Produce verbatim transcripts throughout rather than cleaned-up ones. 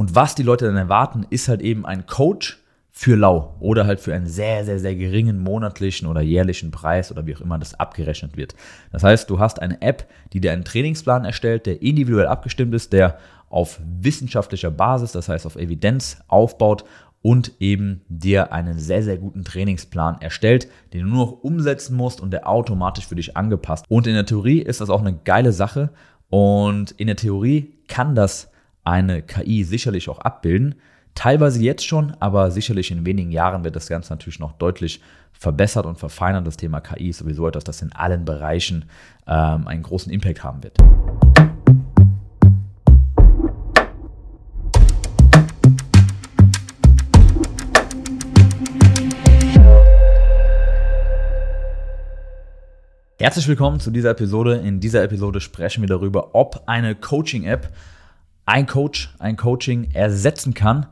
Und was die Leute dann erwarten, ist halt eben ein Coach für lau oder halt für einen sehr, sehr, sehr geringen monatlichen oder jährlichen Preis oder wie auch immer das abgerechnet wird. Das heißt, du hast eine App, die dir einen Trainingsplan erstellt, der individuell abgestimmt ist, der auf wissenschaftlicher Basis, das heißt auf Evidenz aufbaut und eben dir einen sehr, sehr guten Trainingsplan erstellt, den du nur noch umsetzen musst und der automatisch für dich angepasst. Und in der Theorie ist das auch eine geile Sache und in der Theorie kann das eine K I sicherlich auch abbilden, teilweise jetzt schon, aber sicherlich in wenigen Jahren wird das Ganze natürlich noch deutlich verbessert und verfeinert. Das Thema K I ist sowieso etwas, das in allen Bereichen ähm, einen großen Impact haben wird. Herzlich willkommen zu dieser Episode. In dieser Episode sprechen wir darüber, ob eine Coaching-App ein Coach, ein Coaching ersetzen kann.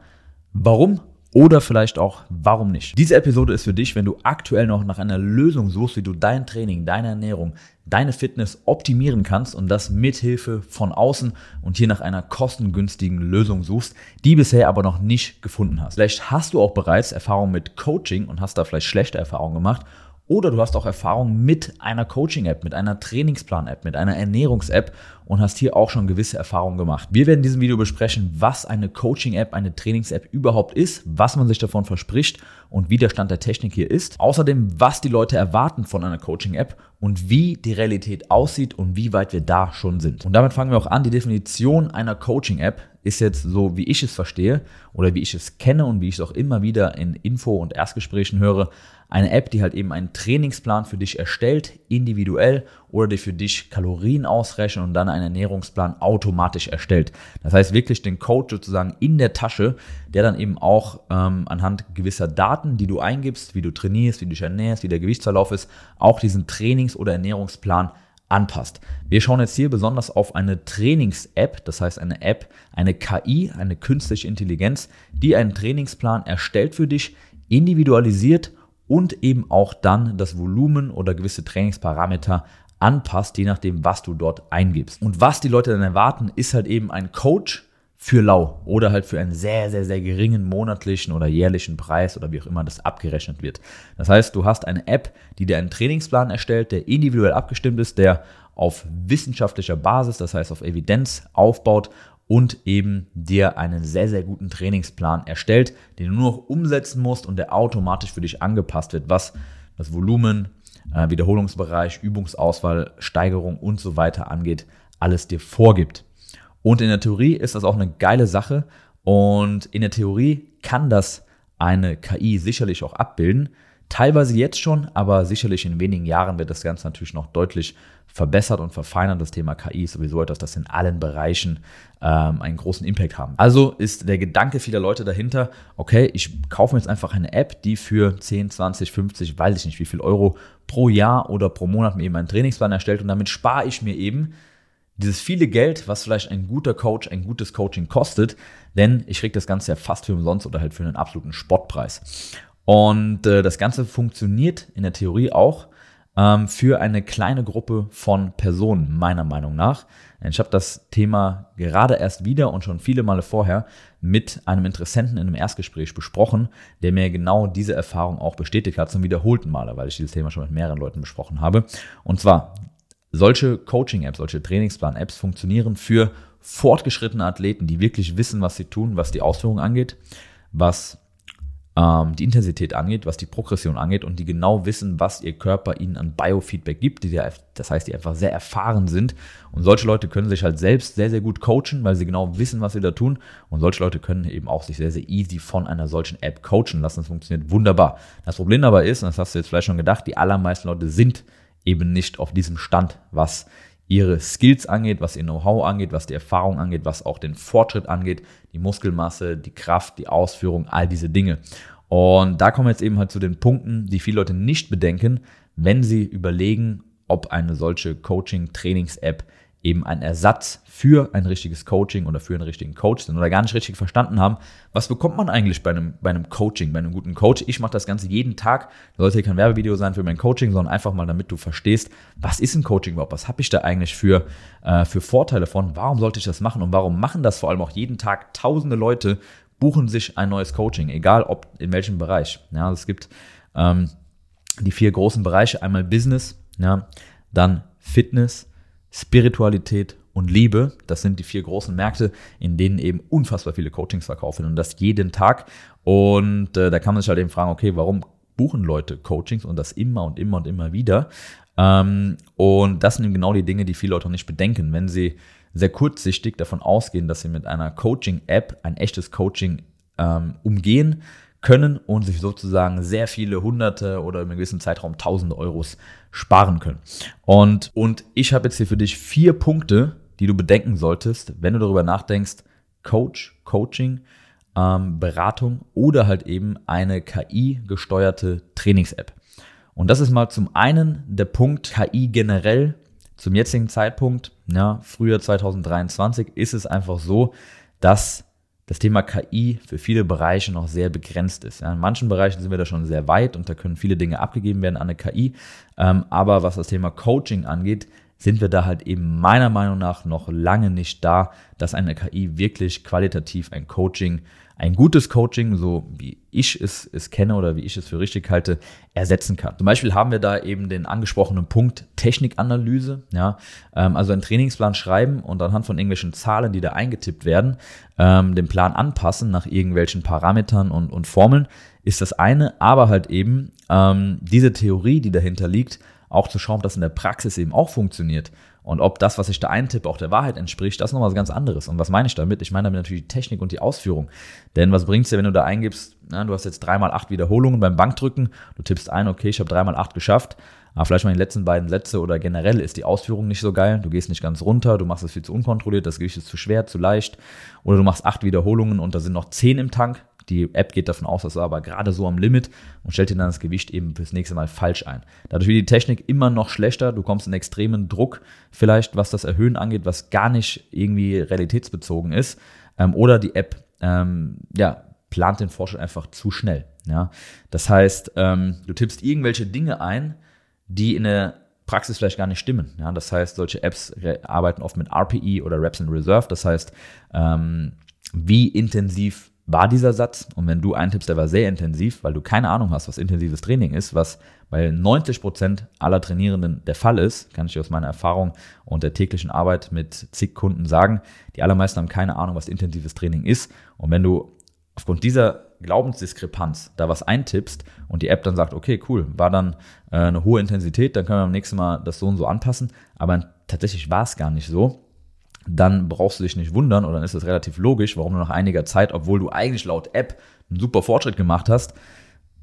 Warum oder vielleicht auch warum nicht? Diese Episode ist für dich, wenn du aktuell noch nach einer Lösung suchst, wie du dein Training, deine Ernährung, deine Fitness optimieren kannst und das mithilfe von außen und hier nach einer kostengünstigen Lösung suchst, die bisher aber noch nicht gefunden hast. Vielleicht hast du auch bereits Erfahrung mit Coaching und hast da vielleicht schlechte Erfahrungen gemacht. Oder du hast auch Erfahrung mit einer Coaching-App, mit einer Trainingsplan-App, mit einer Ernährungs-App und hast hier auch schon gewisse Erfahrungen gemacht. Wir werden in diesem Video besprechen, was eine Coaching-App, eine Trainings-App überhaupt ist, was man sich davon verspricht und wie der Stand der Technik hier ist. Außerdem, was die Leute erwarten von einer Coaching-App und wie die Realität aussieht und wie weit wir da schon sind. Und damit fangen wir auch an. Die Definition einer Coaching-App ist jetzt so, wie ich es verstehe oder wie ich es kenne und wie ich es auch immer wieder in Info- und Erstgesprächen höre, eine App, die halt eben einen Trainingsplan für dich erstellt, individuell, oder die für dich Kalorien ausrechnet und dann einen Ernährungsplan automatisch erstellt. Das heißt wirklich den Coach sozusagen in der Tasche, der dann eben auch ähm, anhand gewisser Daten, die du eingibst, wie du trainierst, wie du dich ernährst, wie der Gewichtsverlauf ist, auch diesen Trainings- oder Ernährungsplan anpasst. Wir schauen jetzt hier besonders auf eine Trainings-App, das heißt eine App, eine K I, eine künstliche Intelligenz, die einen Trainingsplan erstellt für dich, individualisiert und eben auch dann das Volumen oder gewisse Trainingsparameter anpasst, je nachdem, was du dort eingibst. Und was die Leute dann erwarten, ist halt eben ein Coach für lau oder halt für einen sehr, sehr, sehr geringen monatlichen oder jährlichen Preis oder wie auch immer das abgerechnet wird. Das heißt, du hast eine App, die dir einen Trainingsplan erstellt, der individuell abgestimmt ist, der auf wissenschaftlicher Basis, das heißt auf Evidenz aufbaut und eben dir einen sehr, sehr guten Trainingsplan erstellt, den du nur noch umsetzen musst und der automatisch für dich angepasst wird, was das Volumen, Wiederholungsbereich, Übungsauswahl, Steigerung und so weiter angeht, alles dir vorgibt. Und in der Theorie ist das auch eine geile Sache und in der Theorie kann das eine K I sicherlich auch abbilden, teilweise jetzt schon, aber sicherlich in wenigen Jahren wird das Ganze natürlich noch deutlich verbessert und verfeinert. Das Thema K I ist sowieso etwas, das in allen Bereichen ähm, einen großen Impact haben. Also ist der Gedanke vieler Leute dahinter, okay, ich kaufe mir jetzt einfach eine App, die für zehn, zwanzig, fünfzig, weiß ich nicht wie viel Euro pro Jahr oder pro Monat mir eben einen Trainingsplan erstellt und damit spare ich mir eben dieses viele Geld, was vielleicht ein guter Coach, ein gutes Coaching kostet, denn ich kriege das Ganze ja fast für umsonst oder halt für einen absoluten Spottpreis. Und äh, das Ganze funktioniert in der Theorie auch ähm, für eine kleine Gruppe von Personen, meiner Meinung nach. Ich habe das Thema gerade erst wieder und schon viele Male vorher mit einem Interessenten in einem Erstgespräch besprochen, der mir genau diese Erfahrung auch bestätigt hat, zum wiederholten Male, weil ich dieses Thema schon mit mehreren Leuten besprochen habe. Und zwar, solche Coaching-Apps, solche Trainingsplan-Apps funktionieren für fortgeschrittene Athleten, die wirklich wissen, was sie tun, was die Ausführung angeht, was ähm, die Intensität angeht, was die Progression angeht und die genau wissen, was ihr Körper ihnen an Biofeedback gibt. Die, das heißt, die einfach sehr erfahren sind und solche Leute können sich halt selbst sehr, sehr gut coachen, weil sie genau wissen, was sie da tun und solche Leute können eben auch sich sehr, sehr easy von einer solchen App coachen lassen. Das funktioniert wunderbar. Das Problem dabei ist, und das hast du jetzt vielleicht schon gedacht, die allermeisten Leute sind eben nicht auf diesem Stand, was ihre Skills angeht, was ihr Know-how angeht, was die Erfahrung angeht, was auch den Fortschritt angeht, die Muskelmasse, die Kraft, die Ausführung, all diese Dinge. Und da kommen wir jetzt eben halt zu den Punkten, die viele Leute nicht bedenken, wenn sie überlegen, ob eine solche Coaching-Trainings-App eben ein Ersatz für ein richtiges Coaching oder für einen richtigen Coach sind oder gar nicht richtig verstanden haben, was bekommt man eigentlich bei einem, bei einem Coaching, bei einem guten Coach. Ich mache das Ganze jeden Tag, da sollte hier kein Werbevideo sein für mein Coaching, sondern einfach mal, damit du verstehst, was ist ein Coaching überhaupt, was habe ich da eigentlich für, äh, für Vorteile von, warum sollte ich das machen und warum machen das vor allem auch jeden Tag tausende Leute, buchen sich ein neues Coaching, egal ob in welchem Bereich. Ja, es gibt ähm, die vier großen Bereiche, einmal Business, ja, dann Fitness, Spiritualität und Liebe, das sind die vier großen Märkte, in denen eben unfassbar viele Coachings verkauft werden und das jeden Tag. Und äh, da kann man sich halt eben fragen, okay, warum buchen Leute Coachings und das immer und immer und immer wieder? Ähm, und das sind eben genau die Dinge, die viele Leute auch nicht bedenken, wenn sie sehr kurzsichtig davon ausgehen, dass sie mit einer Coaching-App ein echtes Coaching ähm, umgehen können und sich sozusagen sehr viele Hunderte oder in einem gewissen Zeitraum Tausende Euros sparen können. Und, und ich habe jetzt hier für dich vier Punkte, die du bedenken solltest, wenn du darüber nachdenkst, Coach, Coaching, ähm, Beratung oder halt eben eine K I-gesteuerte Trainings-App. Und das ist mal zum einen der Punkt K I generell. Zum jetzigen Zeitpunkt, ja, Frühjahr zwanzig dreiundzwanzig, ist es einfach so, dass das Thema K I für viele Bereiche noch sehr begrenzt ist. Ja, in manchen Bereichen sind wir da schon sehr weit und da können viele Dinge abgegeben werden an eine K I. Ähm, aber was das Thema Coaching angeht, sind wir da halt eben meiner Meinung nach noch lange nicht da, dass eine K I wirklich qualitativ ein Coaching, ein gutes Coaching, so wie ich es, es kenne oder wie ich es für richtig halte, ersetzen kann. Zum Beispiel haben wir da eben den angesprochenen Punkt Technikanalyse, ja, ähm, also einen Trainingsplan schreiben und anhand von irgendwelchen Zahlen, die da eingetippt werden, ähm, den Plan anpassen nach irgendwelchen Parametern und, und Formeln, ist das eine, aber halt eben ähm, diese Theorie, die dahinter liegt, auch zu schauen, ob das in der Praxis eben auch funktioniert und ob das, was ich da eintippe, auch der Wahrheit entspricht, das ist noch was ganz anderes. Und was meine ich damit? Ich meine damit natürlich die Technik und die Ausführung. Denn was bringt es dir, wenn du da eingibst, na, du hast jetzt drei mal acht Wiederholungen beim Bankdrücken, du tippst ein, okay, ich habe drei mal acht geschafft, aber vielleicht mal die letzten beiden Sätze oder generell ist die Ausführung nicht so geil, du gehst nicht ganz runter, du machst es viel zu unkontrolliert, das Gewicht ist zu schwer, zu leicht oder du machst acht Wiederholungen und da sind noch zehn im Tank. Die App geht davon aus, dass du aber gerade so am Limit und stellt dir dann das Gewicht eben fürs nächste Mal falsch ein. Dadurch wird die Technik immer noch schlechter, du kommst in extremen Druck vielleicht, was das Erhöhen angeht, was gar nicht irgendwie realitätsbezogen ist. Ähm, oder die App ähm, ja, plant den Fortschritt einfach zu schnell. Ja? Das heißt, ähm, du tippst irgendwelche Dinge ein, die in der Praxis vielleicht gar nicht stimmen. Ja? Das heißt, solche Apps re- arbeiten oft mit R P E oder Reps in Reserve. Das heißt, ähm, wie intensiv war dieser Satz, und wenn du eintippst, der war sehr intensiv, weil du keine Ahnung hast, was intensives Training ist, was bei neunzig Prozent aller Trainierenden der Fall ist, kann ich dir aus meiner Erfahrung und der täglichen Arbeit mit zig Kunden sagen, die allermeisten haben keine Ahnung, was intensives Training ist. Und wenn du aufgrund dieser Glaubensdiskrepanz da was eintippst und die App dann sagt, okay, cool, war dann äh, eine hohe Intensität, dann können wir beim nächsten Mal das so und so anpassen, aber tatsächlich war es gar nicht so, dann brauchst du dich nicht wundern oder dann ist es relativ logisch, warum du nach einiger Zeit, obwohl du eigentlich laut App einen super Fortschritt gemacht hast,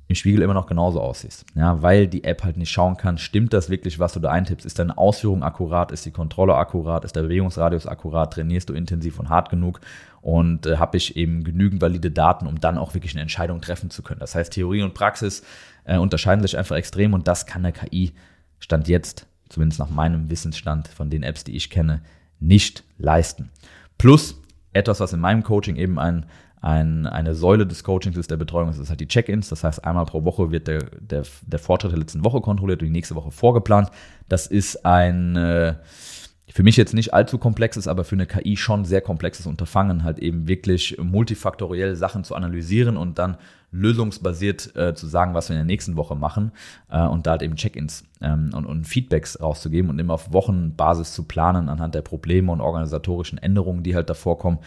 im Spiegel immer noch genauso aussiehst. Ja, weil die App halt nicht schauen kann, stimmt das wirklich, was du da eintippst? Ist deine Ausführung akkurat? Ist die Kontrolle akkurat? Ist der Bewegungsradius akkurat? Trainierst du intensiv und hart genug? Und äh, habe ich eben genügend valide Daten, um dann auch wirklich eine Entscheidung treffen zu können. Das heißt, Theorie und Praxis äh, unterscheiden sich einfach extrem und das kann eine K I Stand jetzt, zumindest nach meinem Wissensstand von den Apps, die ich kenne, nicht leisten. Plus etwas, was in meinem Coaching eben ein, ein, eine Säule des Coachings ist, der Betreuung ist, ist halt die Check-ins. Das heißt, einmal pro Woche wird der, der, der Fortschritt der letzten Woche kontrolliert und die nächste Woche vorgeplant. Das ist ein äh, für mich jetzt nicht allzu komplexes, aber für eine K I schon sehr komplexes Unterfangen, halt eben wirklich multifaktoriell Sachen zu analysieren und dann lösungsbasiert äh, zu sagen, was wir in der nächsten Woche machen äh, und da halt eben Check-ins ähm, und, und Feedbacks rauszugeben und immer auf Wochenbasis zu planen anhand der Probleme und organisatorischen Änderungen, die halt davor kommen,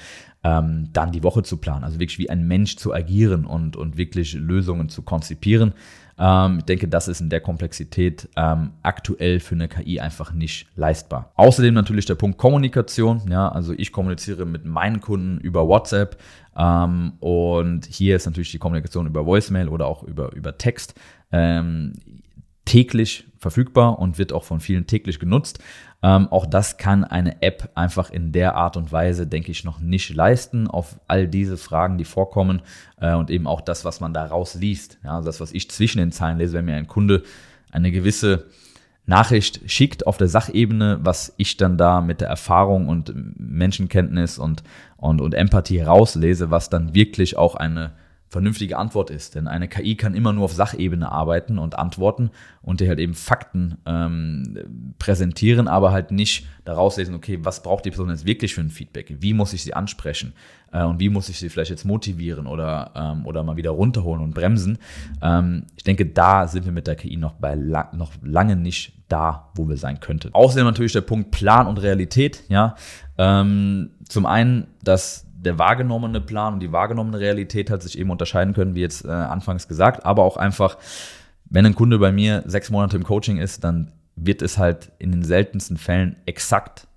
ähm, dann die Woche zu planen. Also wirklich wie ein Mensch zu agieren und, und wirklich Lösungen zu konzipieren. Ähm, ich denke, das ist in der Komplexität ähm, aktuell für eine K I einfach nicht leistbar. Außerdem natürlich der Punkt Kommunikation. Ja, also ich kommuniziere mit meinen Kunden über WhatsApp, Um, und hier ist natürlich die Kommunikation über Voicemail oder auch über, über Text ähm, täglich verfügbar und wird auch von vielen täglich genutzt. Ähm, auch das kann eine App einfach in der Art und Weise, denke ich, noch nicht leisten auf all diese Fragen, die vorkommen äh, und eben auch das, was man daraus liest. Ja, also das, was ich zwischen den Zeilen lese, wenn mir ein Kunde eine gewisse Nachricht schickt auf der Sachebene, was ich dann da mit der Erfahrung und Menschenkenntnis und, und, und Empathie herauslese, was dann wirklich auch eine vernünftige Antwort ist. Denn eine K I kann immer nur auf Sachebene arbeiten und antworten und dir halt eben Fakten ähm, präsentieren, aber halt nicht daraus lesen, okay, was braucht die Person jetzt wirklich für ein Feedback? Wie muss ich sie ansprechen? Äh, und wie muss ich sie vielleicht jetzt motivieren oder, ähm, oder mal wieder runterholen und bremsen? Ähm, ich denke, da sind wir mit der K I noch, bei la- noch lange nicht da, wo wir sein könnten. Außerdem natürlich der Punkt Plan und Realität. Ja? Ähm, zum einen, dass der wahrgenommene Plan und die wahrgenommene Realität hat sich eben unterscheiden können, wie jetzt äh, anfangs gesagt, aber auch einfach, wenn ein Kunde bei mir sechs Monate im Coaching ist, dann wird es halt in den seltensten Fällen exakt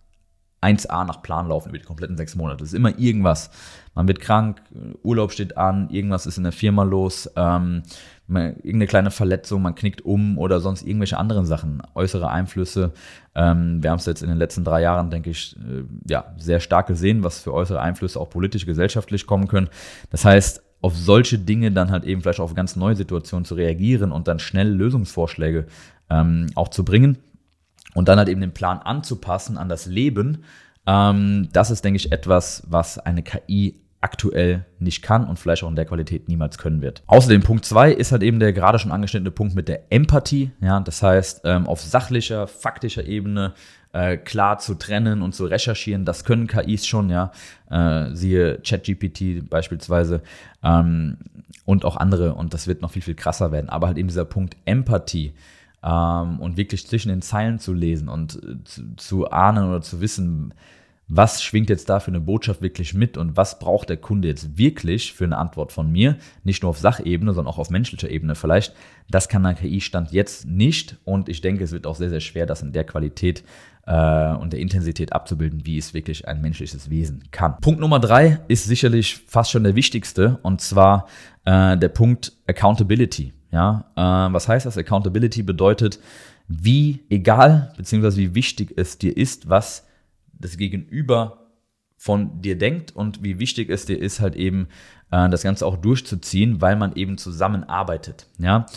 eins a nach Plan laufen über die kompletten sechs Monate. Es ist immer irgendwas. Man wird krank, Urlaub steht an, irgendwas ist in der Firma los, ähm, irgendeine kleine Verletzung, man knickt um oder sonst irgendwelche anderen Sachen, äußere Einflüsse. Ähm, wir haben es jetzt in den letzten drei Jahren, denke ich, äh, ja, sehr stark gesehen, was für äußere Einflüsse auch politisch, gesellschaftlich kommen können. Das heißt, auf solche Dinge dann halt eben vielleicht auf ganz neue Situationen zu reagieren und dann schnell Lösungsvorschläge ähm, auch zu bringen. Und dann halt eben den Plan anzupassen an das Leben, ähm, das ist, denke ich, etwas, was eine K I aktuell nicht kann und vielleicht auch in der Qualität niemals können wird. Außerdem Punkt zwei ist halt eben der gerade schon angeschnittene Punkt mit der Empathie. Ja, das heißt, ähm, auf sachlicher, faktischer Ebene äh, klar zu trennen und zu recherchieren, das können K Is schon, ja. Äh, siehe ChatGPT beispielsweise ähm, und auch andere. Und das wird noch viel, viel krasser werden. Aber halt eben dieser Punkt Empathie, Ähm, und wirklich zwischen den Zeilen zu lesen und äh, zu, zu ahnen oder zu wissen, was schwingt jetzt da für eine Botschaft wirklich mit und was braucht der Kunde jetzt wirklich für eine Antwort von mir, nicht nur auf Sachebene, sondern auch auf menschlicher Ebene vielleicht, das kann der K I-Stand jetzt nicht und ich denke, es wird auch sehr, sehr schwer, das in der Qualität äh, und der Intensität abzubilden, wie es wirklich ein menschliches Wesen kann. Punkt Nummer drei ist sicherlich fast schon der wichtigste und zwar äh, der Punkt Accountability. Ja, äh, was heißt das? Accountability bedeutet, wie egal bzw. wie wichtig es dir ist, was das Gegenüber von dir denkt und wie wichtig es dir ist, halt eben äh, das Ganze auch durchzuziehen, weil man eben zusammenarbeitet. Ja?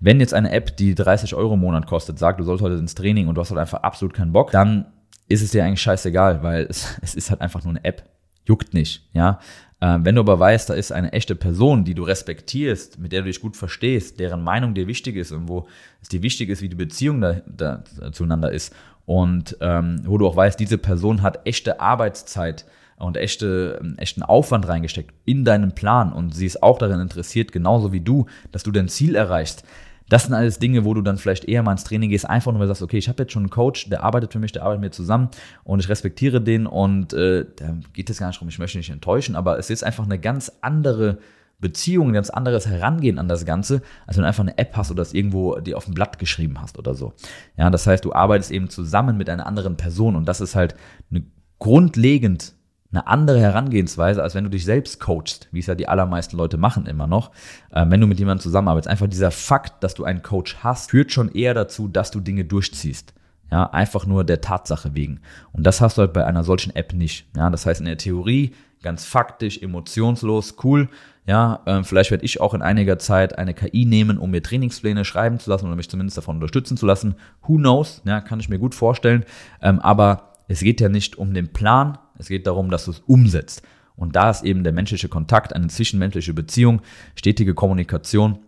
Wenn jetzt eine App, die dreißig Euro im Monat kostet, sagt, du sollst heute ins Training und du hast halt einfach absolut keinen Bock, dann ist es dir eigentlich scheißegal, weil es, es ist halt einfach nur eine App. Juckt nicht, ja. Äh, wenn du aber weißt, da ist eine echte Person, die du respektierst, mit der du dich gut verstehst, deren Meinung dir wichtig ist und wo es dir wichtig ist, wie die Beziehung da, da, zueinander ist und ähm, wo du auch weißt, diese Person hat echte Arbeitszeit und echte, äh, echten Aufwand reingesteckt in deinen Plan und sie ist auch darin interessiert, genauso wie du, dass du dein Ziel erreichst. Das sind alles Dinge, wo du dann vielleicht eher mal ins Training gehst, einfach nur weil du sagst, okay, ich habe jetzt schon einen Coach, der arbeitet für mich, der arbeitet mit mir zusammen und ich respektiere den und äh, da geht es gar nicht drum, ich möchte nicht enttäuschen, aber es ist einfach eine ganz andere Beziehung, ein ganz anderes Herangehen an das Ganze, als wenn du einfach eine App hast oder das irgendwo dir auf dem Blatt geschrieben hast oder so. Ja, das heißt, du arbeitest eben zusammen mit einer anderen Person und das ist halt eine grundlegend eine andere Herangehensweise, als wenn du dich selbst coachst, wie es ja die allermeisten Leute machen immer noch, äh, wenn du mit jemandem zusammenarbeitest. Einfach dieser Fakt, dass du einen Coach hast, führt schon eher dazu, dass du Dinge durchziehst. Ja, einfach nur der Tatsache wegen. Und das hast du halt bei einer solchen App nicht. Ja, das heißt, in der Theorie ganz faktisch, emotionslos, cool. Ja, äh, vielleicht werde ich auch in einiger Zeit eine K I nehmen, um mir Trainingspläne schreiben zu lassen oder mich zumindest davon unterstützen zu lassen. Who knows? Ja, kann ich mir gut vorstellen. Ähm, aber es geht ja nicht um den Plan, es geht darum, dass du es umsetzt. Und da ist eben der menschliche Kontakt, eine zwischenmenschliche Beziehung, stetige Kommunikation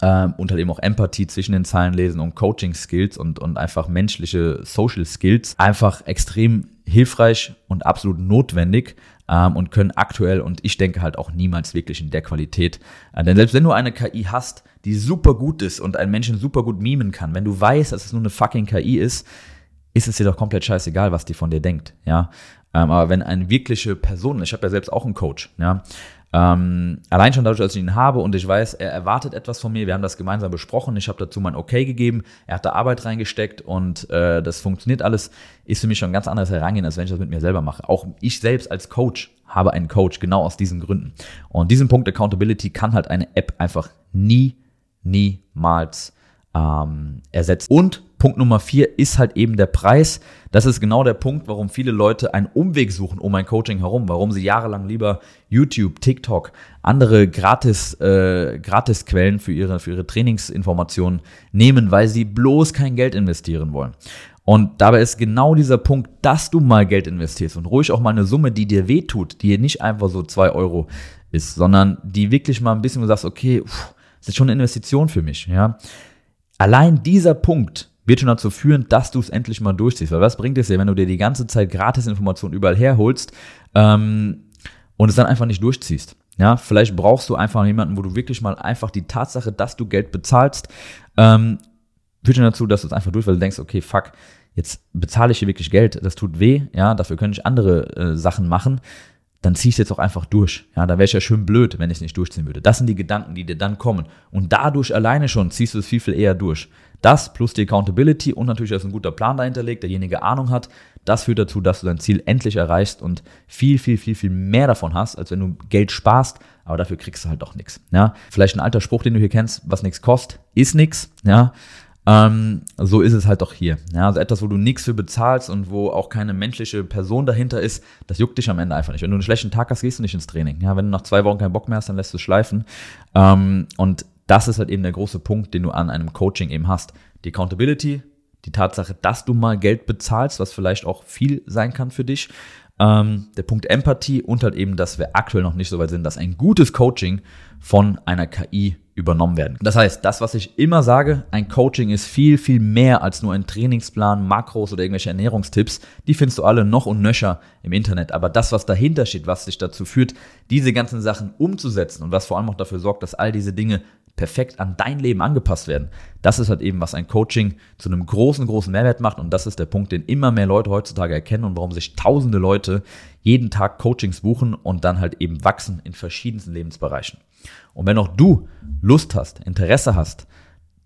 äh, und halt eben auch Empathie zwischen den Zeilen lesen und Coaching-Skills und, und einfach menschliche Social-Skills einfach extrem hilfreich und absolut notwendig ähm, und können aktuell und ich denke halt auch niemals wirklich in der Qualität. Äh, denn selbst wenn du eine K I hast, die super gut ist und einen Menschen super gut mimen kann, wenn du weißt, dass es nur eine fucking K I ist, ist es dir doch komplett scheißegal, was die von dir denkt, ja. Ähm, aber wenn eine wirkliche Person, ich habe ja selbst auch einen Coach, ja, ähm, allein schon dadurch, dass ich ihn habe und ich weiß, er erwartet etwas von mir, wir haben das gemeinsam besprochen, ich habe dazu mein Okay gegeben, er hat da Arbeit reingesteckt und äh, das funktioniert alles, ist für mich schon ein ganz anderes Herangehen, als wenn ich das mit mir selber mache. Auch ich selbst als Coach habe einen Coach, genau aus diesen Gründen. Und diesen Punkt Accountability kann halt eine App einfach nie, niemals ähm, ersetzen. Und Punkt Nummer vier ist halt eben der Preis. Das ist genau der Punkt, warum viele Leute einen Umweg suchen um ein Coaching herum, warum sie jahrelang lieber YouTube, TikTok, andere gratis, äh, Gratisquellen für ihre, für ihre Trainingsinformationen nehmen, weil sie bloß kein Geld investieren wollen. Und dabei ist genau dieser Punkt, dass du mal Geld investierst und ruhig auch mal eine Summe, die dir wehtut, die nicht einfach so zwei Euro ist, sondern die wirklich mal ein bisschen, wo du sagst, okay, pff, das ist schon eine Investition für mich. Ja? Allein dieser Punkt wird schon dazu führen, dass du es endlich mal durchziehst. Weil was bringt es dir, wenn du dir die ganze Zeit Gratisinformationen überall herholst ähm, und es dann einfach nicht durchziehst? Ja, vielleicht brauchst du einfach jemanden, wo du wirklich mal einfach die Tatsache, dass du Geld bezahlst, ähm, führt schon dazu, dass du es einfach durch, weil du denkst, okay, fuck, jetzt bezahle ich hier wirklich Geld, das tut weh, ja, dafür könnte ich andere äh, Sachen machen, dann zieh ich es jetzt auch einfach durch. Ja, da wäre ich ja schön blöd, wenn ich es nicht durchziehen würde. Das sind die Gedanken, die dir dann kommen. Und dadurch alleine schon ziehst du es viel, viel eher durch. Das plus die Accountability und natürlich, dass ein guter Plan dahinter liegt, derjenige Ahnung hat, das führt dazu, dass du dein Ziel endlich erreichst und viel, viel, viel, viel mehr davon hast, als wenn du Geld sparst, aber dafür kriegst du halt auch nichts. Ja, vielleicht ein alter Spruch, den du hier kennst, was nichts kostet, ist nichts, ja. Ähm, so ist es halt auch hier. Ja, also etwas, wo du nichts für bezahlst und wo auch keine menschliche Person dahinter ist, das juckt dich am Ende einfach nicht. Wenn du einen schlechten Tag hast, gehst du nicht ins Training. Ja, wenn du nach zwei Wochen keinen Bock mehr hast, dann lässt du es schleifen. Ähm, und das ist halt eben der große Punkt, den du an einem Coaching eben hast. Die Accountability, die Tatsache, dass du mal Geld bezahlst, was vielleicht auch viel sein kann für dich. Ähm, der Punkt Empathie und halt eben, dass wir aktuell noch nicht so weit sind, dass ein gutes Coaching von einer K I übernommen werden. Das heißt, das, was ich immer sage, ein Coaching ist viel, viel mehr als nur ein Trainingsplan, Makros oder irgendwelche Ernährungstipps. Die findest du alle noch und nöcher im Internet. Aber das, was dahinter steht, was dich dazu führt, diese ganzen Sachen umzusetzen und was vor allem auch dafür sorgt, dass all diese Dinge perfekt an dein Leben angepasst werden, das ist halt eben, was ein Coaching zu einem großen, großen Mehrwert macht. Und das ist der Punkt, den immer mehr Leute heutzutage erkennen und warum sich tausende Leute jeden Tag Coachings buchen und dann halt eben wachsen in verschiedensten Lebensbereichen. Und wenn auch du Lust hast, Interesse hast,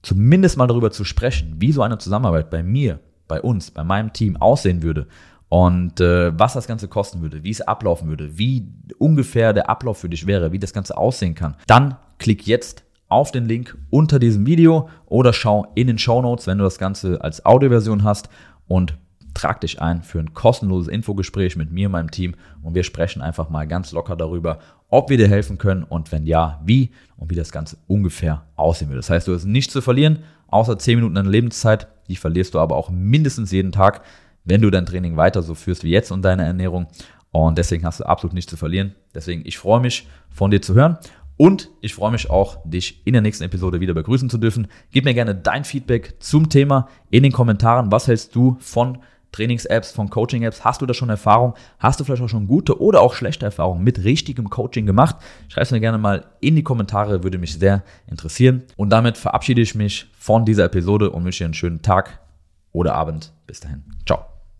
zumindest mal darüber zu sprechen, wie so eine Zusammenarbeit bei mir, bei uns, bei meinem Team aussehen würde und äh, was das Ganze kosten würde, wie es ablaufen würde, wie ungefähr der Ablauf für dich wäre, wie das Ganze aussehen kann, dann klick jetzt auf den Link unter diesem Video oder schau in den Shownotes, wenn du das Ganze als Audioversion hast, und trag dich ein für ein kostenloses Infogespräch mit mir und meinem Team und wir sprechen einfach mal ganz locker darüber, ob wir dir helfen können und wenn ja, wie und wie das Ganze ungefähr aussehen wird. Das heißt, du hast nichts zu verlieren, außer zehn Minuten deiner Lebenszeit. Die verlierst du aber auch mindestens jeden Tag, wenn du dein Training weiter so führst wie jetzt und deine Ernährung, und deswegen hast du absolut nichts zu verlieren. Deswegen, ich freue mich, von dir zu hören. Und ich freue mich auch, dich in der nächsten Episode wieder begrüßen zu dürfen. Gib mir gerne dein Feedback zum Thema in den Kommentaren. Was hältst du von Trainings-Apps, von Coaching-Apps? Hast du da schon Erfahrung? Hast du vielleicht auch schon gute oder auch schlechte Erfahrungen mit richtigem Coaching gemacht? Schreib es mir gerne mal in die Kommentare, würde mich sehr interessieren. Und damit verabschiede ich mich von dieser Episode und wünsche dir einen schönen Tag oder Abend. Bis dahin. Ciao.